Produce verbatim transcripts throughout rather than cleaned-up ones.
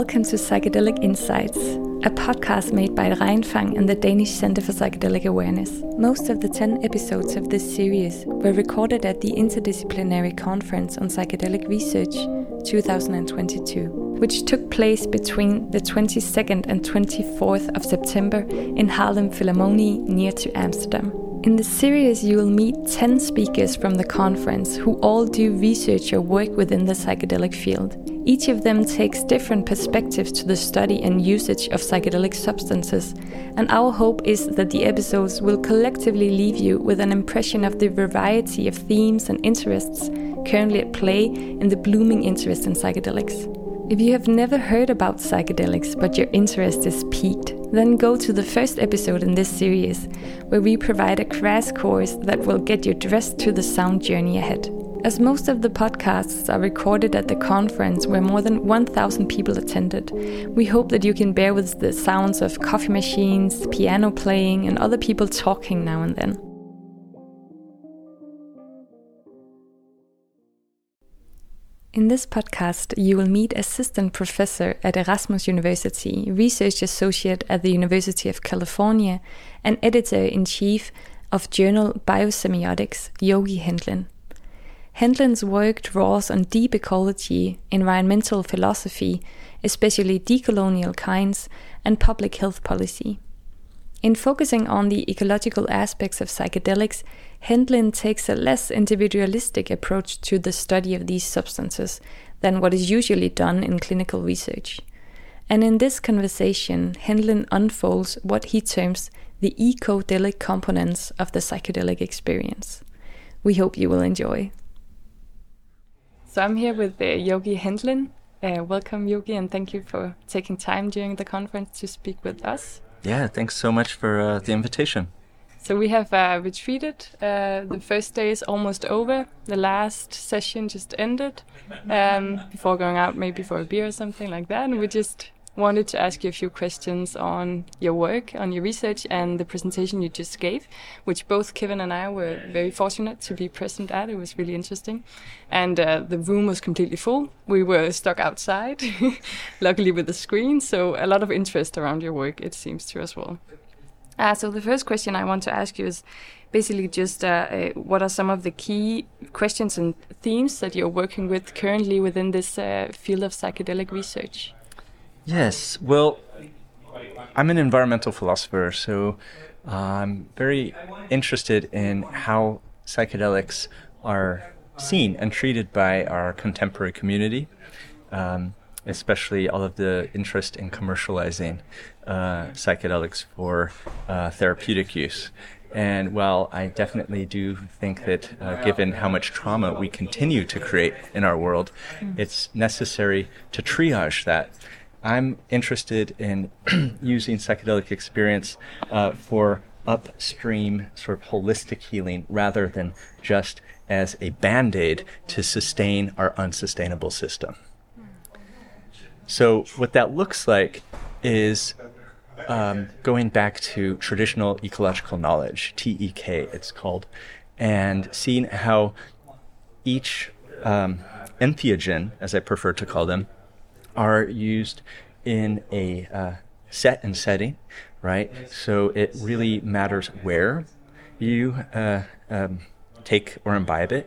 welcome to Psychedelic Insights, a podcast made by Reinfang and the Danish Center for Psychedelic Awareness. Most of the ten episodes of this series were recorded at the Interdisciplinary Conference on Psychedelic Research twenty twenty-two, which took place between the twenty-second and twenty-fourth of September in Haarlem Philharmonie near to Amsterdam. In the series, you will meet ten speakers from the conference who all do research or work within the psychedelic field. Each of them takes different perspectives to the study and usage of psychedelic substances, and our hope is that the episodes will collectively leave you with an impression of the variety of themes and interests currently at play in the blooming interest in psychedelics. If you have never heard about psychedelics but your interest is piqued, then go to the first episode in this series, where we provide a crash course that will get you dressed to the sound journey ahead. As most of the podcasts are recorded at the conference where more than one thousand people attended, we hope that you can bear with the sounds of coffee machines, piano playing, and other people talking now and then. In this podcast, you will meet Assistant Professor at Erasmus University, Research Associate at the University of California, and Editor-in-Chief of journal Biosemiotics, Yogi Hendlin. Hendlin's work draws on deep ecology, environmental philosophy, especially decolonial kinds, and public health policy. In focusing on the ecological aspects of psychedelics, Hendlin takes a less individualistic approach to the study of these substances than what is usually done in clinical research. And in this conversation, Hendlin unfolds what he terms the ecodelic components of the psychedelic experience. We hope you will enjoy. So I'm here with uh, Yogi Hendlin. Uh, welcome, Yogi, and thank you for taking time during the conference to speak with us. Yeah, thanks so much for uh, the invitation. So we have uh, retreated. Uh, the first day is almost over. The last session just ended um, before going out, maybe for a beer or something like that. And we just wanted to ask you a few questions on your work, on your research, and the presentation you just gave, which both Kevin and I were very fortunate to be present at. It was really interesting. And uh, the room was completely full. We were stuck outside, luckily with the screen. So a lot of interest around your work, it seems to as well. Uh, so the first question I want to ask you is basically just uh, uh, what are some of the key questions and themes that you're working with currently within this uh, field of psychedelic research? Yes, well, I'm an environmental philosopher, so uh, I'm very interested in how psychedelics are seen and treated by our contemporary community, um, especially all of the interest in commercializing Uh, psychedelics for uh, therapeutic use. And while I definitely do think that uh, given how much trauma we continue to create in our world, mm. it's necessary to triage that. I'm interested in using psychedelic experience uh, for upstream sort of holistic healing rather than just as a band-aid to sustain our unsustainable system. So what that looks like is um, going back to traditional ecological knowledge, T E K it's called, and seeing how each um, entheogen, as I prefer to call them, are used in a uh, set and setting, right? So it really matters where you uh, um, take or imbibe it,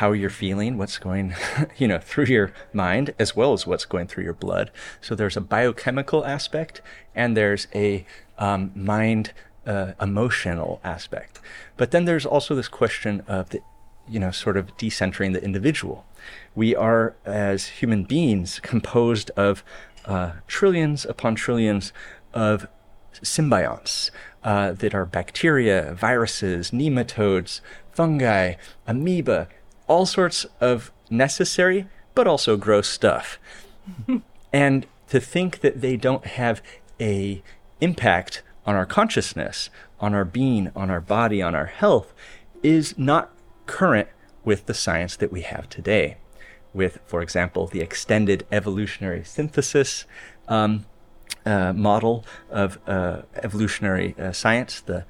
how you're feeling, what's going, you know, through your mind, as well as what's going through your blood. So there's a biochemical aspect, and there's a um, mind uh, emotional aspect. But then there's also this question of the, you know, sort of decentering the individual. We are, as human beings, composed of uh, trillions upon trillions of symbionts uh, that are bacteria, viruses, nematodes, fungi, amoeba, all sorts of necessary, but also gross stuff. And to think that they don't have a impact on our consciousness, on our being, on our body, on our health, is not current with the science that we have today. With, for example, the extended evolutionary synthesis um, uh, model of uh, evolutionary uh, science, the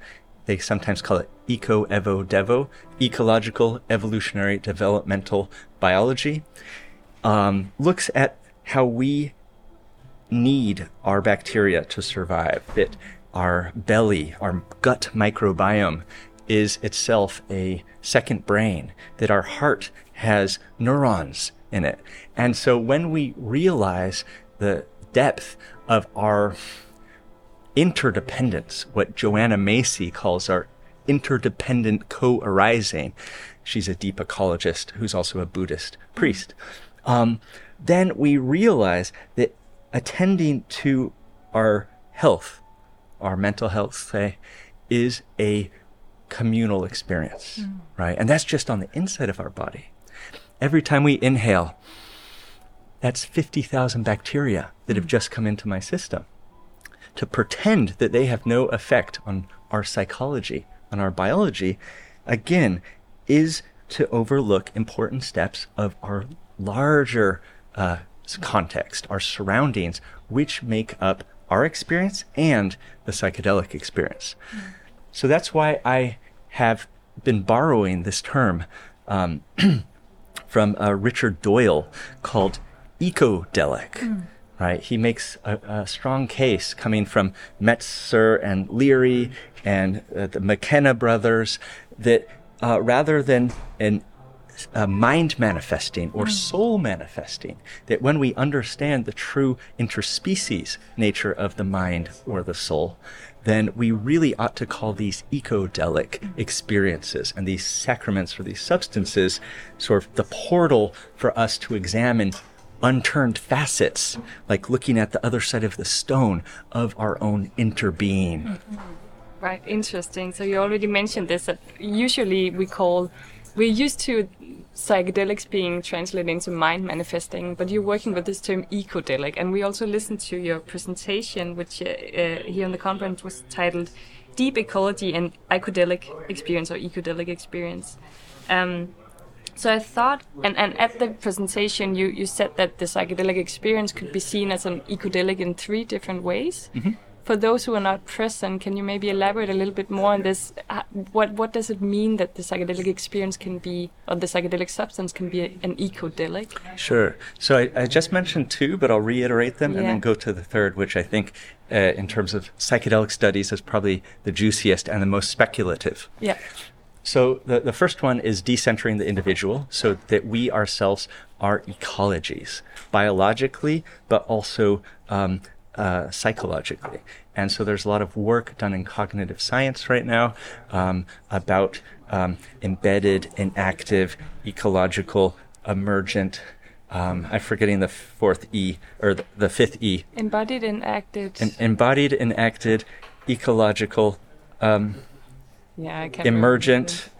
They sometimes call it eco-evo-devo, ecological, evolutionary, developmental biology, um, looks at how we need our bacteria to survive, that our belly, our gut microbiome is itself a second brain, that our heart has neurons in it. And so when we realize the depth of our interdependence, what Joanna Macy calls our interdependent co-arising, she's a deep ecologist who's also a Buddhist priest, um, then we realize that attending to our health, our mental health, say, is a communal experience, mm. right? And that's just on the inside of our body. Every time we inhale, that's fifty thousand bacteria that have just come into my system. To pretend that they have no effect on our psychology, on our biology, again, is to overlook important steps of our larger uh, context, our surroundings, which make up our experience and the psychedelic experience. Mm. So that's why I have been borrowing this term um, from uh, Richard Doyle called ecodelic, mm. right? He makes a, a strong case coming from Metzner and Leary and uh, the McKenna brothers that uh, rather than an Uh, mind manifesting or soul manifesting, that when we understand the true interspecies nature of the mind or the soul, then we really ought to call these ecodelic experiences and these sacraments or these substances sort of the portal for us to examine unturned facets, like looking at the other side of the stone of our own interbeing. Right, interesting. So you already mentioned this, that usually we call We're used to psychedelics being translated into mind manifesting, but you're working with this term ecodelic, and we also listened to your presentation, which uh, uh, here on the conference was titled Deep Ecology and Ecodelic Experience, or Ecodelic Experience. Um, so I thought, and, and at the presentation, you, you said that the psychedelic experience could be seen as an ecodelic in three different ways. Mm-hmm. For those who are not present, can you maybe elaborate a little bit more on this? What what does it mean that the psychedelic experience can be, or the psychedelic substance can be a, an ecodelic? Sure. So I, I just mentioned two, but I'll reiterate them yeah. and then go to the third, which I think uh, in terms of psychedelic studies is probably the juiciest and the most speculative. Yeah. So the, the first one is decentering the individual so that we ourselves are ecologies, biologically, but also um Uh, psychologically. And so there's a lot of work done in cognitive science right now um, about um, embedded, inactive, ecological, emergent, um, I'm forgetting the fourth E, or the, the fifth E. Embodied, enacted. En- embodied, enacted, ecological, um, yeah, I can't emergent,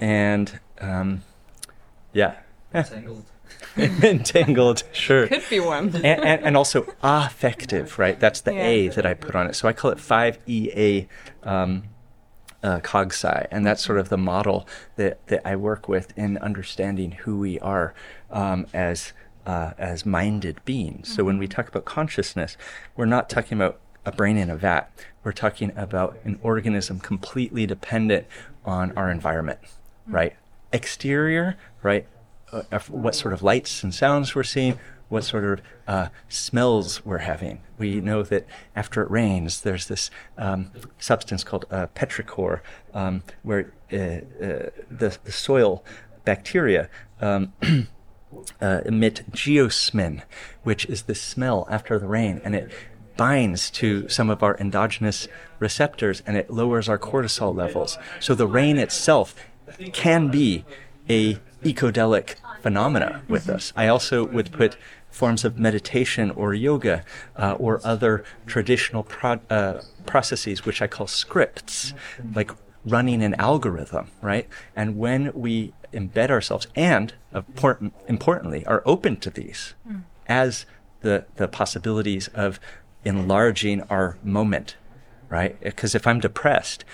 and um, yeah. Entangled. Entangled, sure. Could be one. and, and, and also affective, right? That's the yeah. A that I put on it. So I call it five E A um, uh, C O G S I, and that's sort of the model that, that I work with in understanding who we are um, as uh, as minded beings. Mm-hmm. So when we talk about consciousness, we're not talking about a brain in a vat. We're talking about an organism completely dependent on our environment, mm-hmm. right? Exterior, right? Uh, what sort of lights and sounds we're seeing, what sort of uh, smells we're having. We know that after it rains, there's this um, substance called uh, petrichor, um, where uh, uh, the, the soil bacteria um, uh, emit geosmin, which is the smell after the rain, and it binds to some of our endogenous receptors, and it lowers our cortisol levels. So the rain itself can be a ecodelic phenomena with us. I also would put forms of meditation or yoga uh, or other traditional pro- uh, processes, which I call scripts, like running an algorithm, right? And when we embed ourselves and, important, importantly, are open to these as the, the possibilities of enlarging our moment, right? Because if I'm depressed,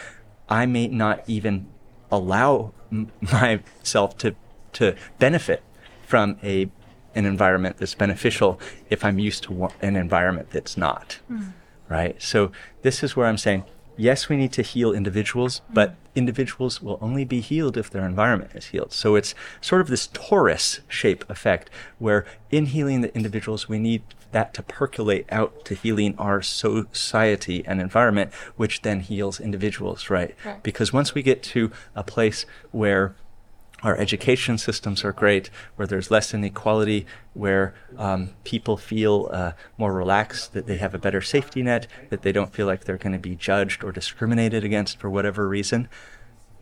I may not even allow m- myself to to benefit from a an environment that's beneficial if I'm used to wa- an environment that's not, mm. right? So this is where I'm saying, yes, we need to heal individuals, mm. but individuals will only be healed if their environment is healed. So it's sort of this torus shape effect where in healing the individuals, we need that to percolate out to healing our society and environment, which then heals individuals, right? Right. Because once we get to a place where our education systems are great, where there's less inequality, where um, people feel uh, more relaxed, that they have a better safety net, that they don't feel like they're going to be judged or discriminated against for whatever reason,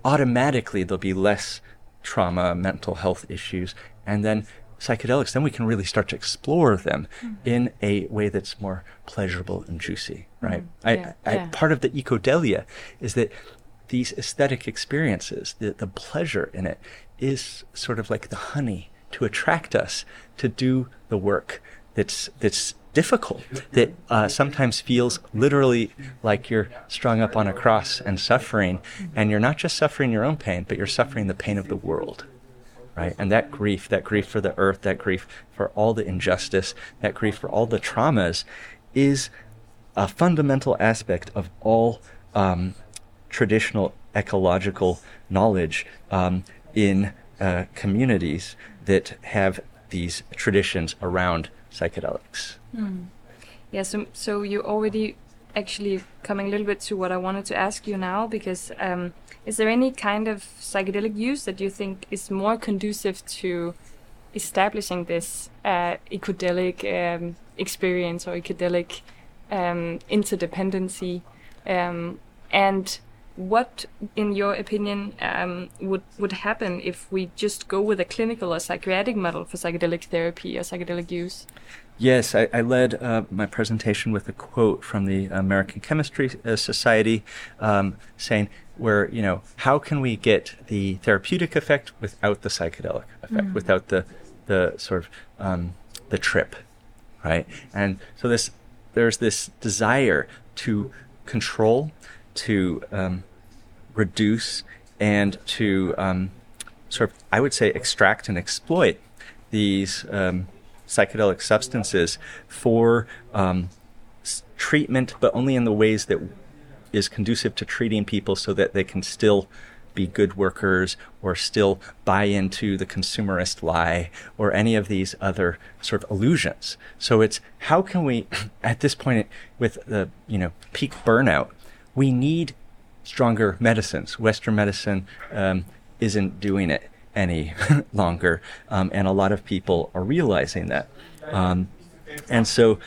automatically there'll be less trauma, mental health issues, and then psychedelics, then we can really start to explore them mm. in a way that's more pleasurable and juicy, right? Mm. Yeah. I, I, yeah. Part of the ecodelia is that these aesthetic experiences, the, the pleasure in it, is sort of like the honey to attract us to do the work that's that's difficult, that uh, sometimes feels literally like you're strung up on a cross and suffering, and you're not just suffering your own pain, but you're suffering the pain of the world, right? And that grief, that grief for the earth, that grief for all the injustice, that grief for all the traumas is a fundamental aspect of all um, traditional ecological knowledge um, in uh, communities that have these traditions around psychedelics. Mm. Yeah, so, so you're already actually coming a little bit to what I wanted to ask you now, because um, is there any kind of psychedelic use that you think is more conducive to establishing this uh, ecodelic um, experience or ecodelic um, interdependency? Um, and what, in your opinion, um, would, would happen if we just go with a clinical or psychiatric model for psychedelic therapy or psychedelic use? Yes, I, I led uh, my presentation with a quote from the American Chemistry uh, Society um, saying, where, you know, how can we get the therapeutic effect without the psychedelic effect, mm. without the, the sort of um, the trip, right? And so this there's this desire to control, to um, reduce, and to um, sort of, I would say, extract and exploit these um, psychedelic substances for um, s- treatment, but only in the ways that is conducive to treating people so that they can still be good workers or still buy into the consumerist lie or any of these other sort of illusions. So it's how can we, at this point with the, you know, peak burnout, we need stronger medicines. Western medicine um, isn't doing it any longer, um, and a lot of people are realizing that. Um, and so,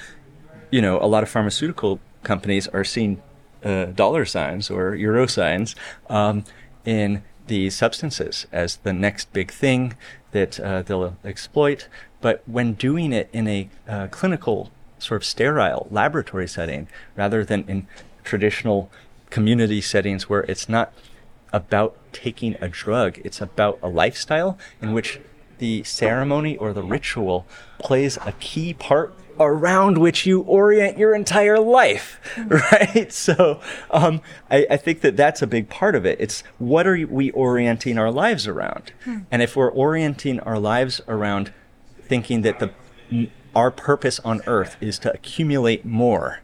you know, a lot of pharmaceutical companies are seeing uh, dollar signs or euro signs um, in these substances as the next big thing that uh, they'll exploit. But when doing it in a uh, clinical, sort of sterile laboratory setting, rather than in traditional community settings where it's not about taking a drug, it's about a lifestyle in which the ceremony or the ritual plays a key part around which you orient your entire life, right? So um, I, I think that that's a big part of it. It's what are we orienting our lives around? Hmm. And if we're orienting our lives around thinking that the our purpose on earth is to accumulate more,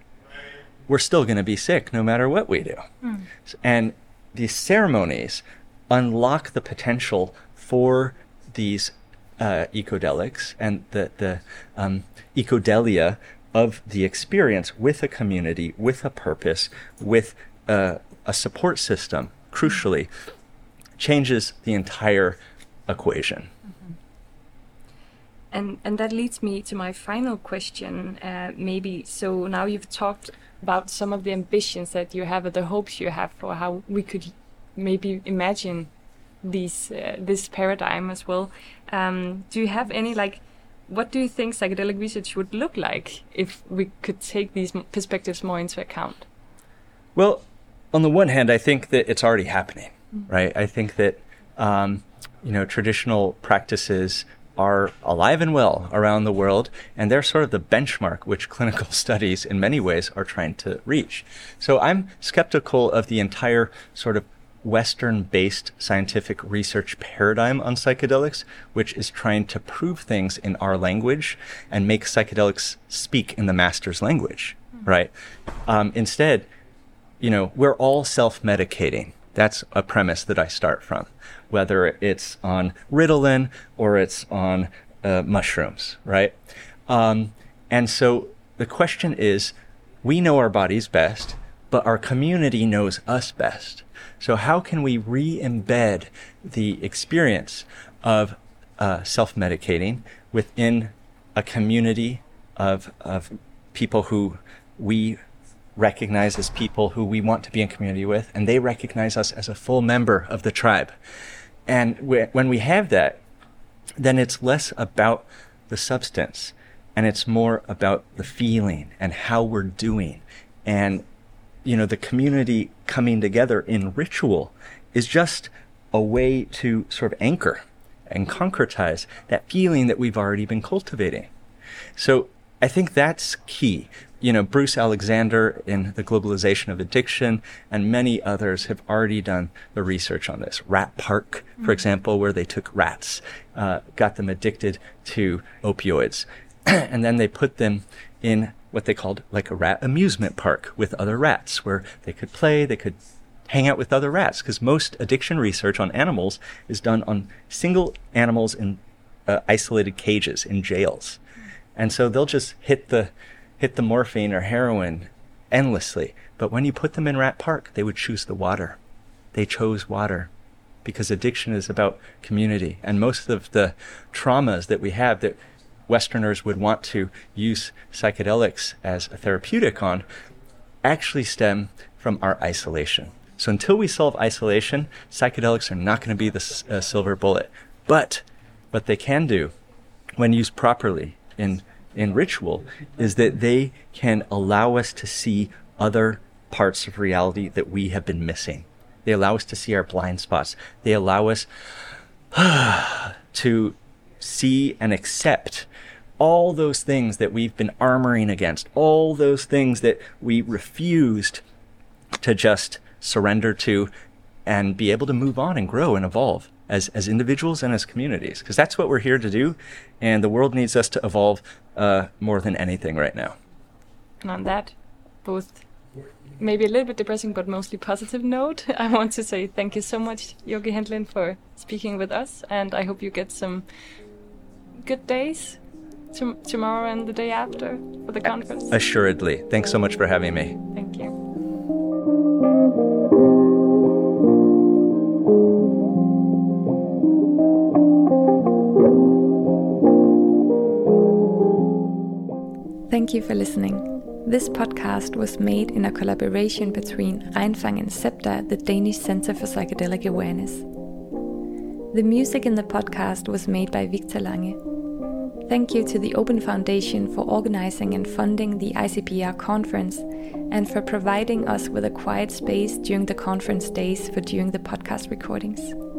we're still going to be sick no matter what we do. Mm. And these ceremonies unlock the potential for these uh, ecodelics and the, the um, ecodelia of the experience with a community, with a purpose, with uh, a support system, crucially, changes the entire equation. Mm-hmm. And, and that leads me to my final question, uh, maybe. So now you've talked about some of the ambitions that you have or the hopes you have for how we could maybe imagine these uh, this paradigm as well. Um, do you have any, like, what do you think psychedelic research would look like if we could take these perspectives more into account? Well, on the one hand, I think that it's already happening, mm-hmm. right? I think that, um, you know, traditional practices are alive and well around the world, and they're sort of the benchmark which clinical studies in many ways are trying to reach. So I'm skeptical of the entire sort of Western-based scientific research paradigm on psychedelics, which is trying to prove things in our language and make psychedelics speak in the master's language, mm-hmm. right? Um, instead, you know, we're all self-medicating. That's a premise that I start from, whether it's on Ritalin or it's on uh, mushrooms, right? Um, And so the question is, we know our bodies best, but our community knows us best. So how can we re-embed the experience of uh, self-medicating within a community of of people who we recognize as people who we want to be in community with, and they recognize us as a full member of the tribe? And when we have that, then it's less about the substance, and it's more about the feeling and how we're doing. And, you know, the community coming together in ritual is just a way to sort of anchor and concretize that feeling that we've already been cultivating. So I think that's key. You know, Bruce Alexander in The Globalization of Addiction and many others have already done the research on this. Rat Park, for mm-hmm. example, where they took rats, uh, got them addicted to opioids, and then they put them in what they called like a rat amusement park with other rats where they could play, they could hang out with other rats, because most addiction research on animals is done on single animals in uh, isolated cages in jails. And so they'll just hit the hit the morphine or heroin endlessly. But when you put them in Rat Park, they would choose the water. They chose water because addiction is about community. And most of the traumas that we have that Westerners would want to use psychedelics as a therapeutic on actually stem from our isolation. So until we solve isolation, psychedelics are not going to be the uh, silver bullet. But what they can do when used properly in in ritual is that they can allow us to see other parts of reality that we have been missing. They allow us to see our blind spots. They allow us to see and accept all those things that we've been armoring against, all those things that we refused to just surrender to and be able to move on and grow and evolve as as individuals and as communities, because that's what we're here to do, and the world needs us to evolve uh, more than anything right now. And on that, both maybe a little bit depressing but mostly positive note, I want to say thank you so much, Yogi Hendlin, for speaking with us, and I hope you get some good days to- tomorrow and the day after for the conference. Assuredly. Thanks so much for having me. Thank you. Thank you for listening. This podcast was made in a collaboration between Reinfang and SEPTA, the Danish Center for Psychedelic Awareness. The music in the podcast was made by Victor Lange. Thank you to the Open Foundation for organizing and funding the I C P R conference and for providing us with a quiet space during the conference days for doing the podcast recordings.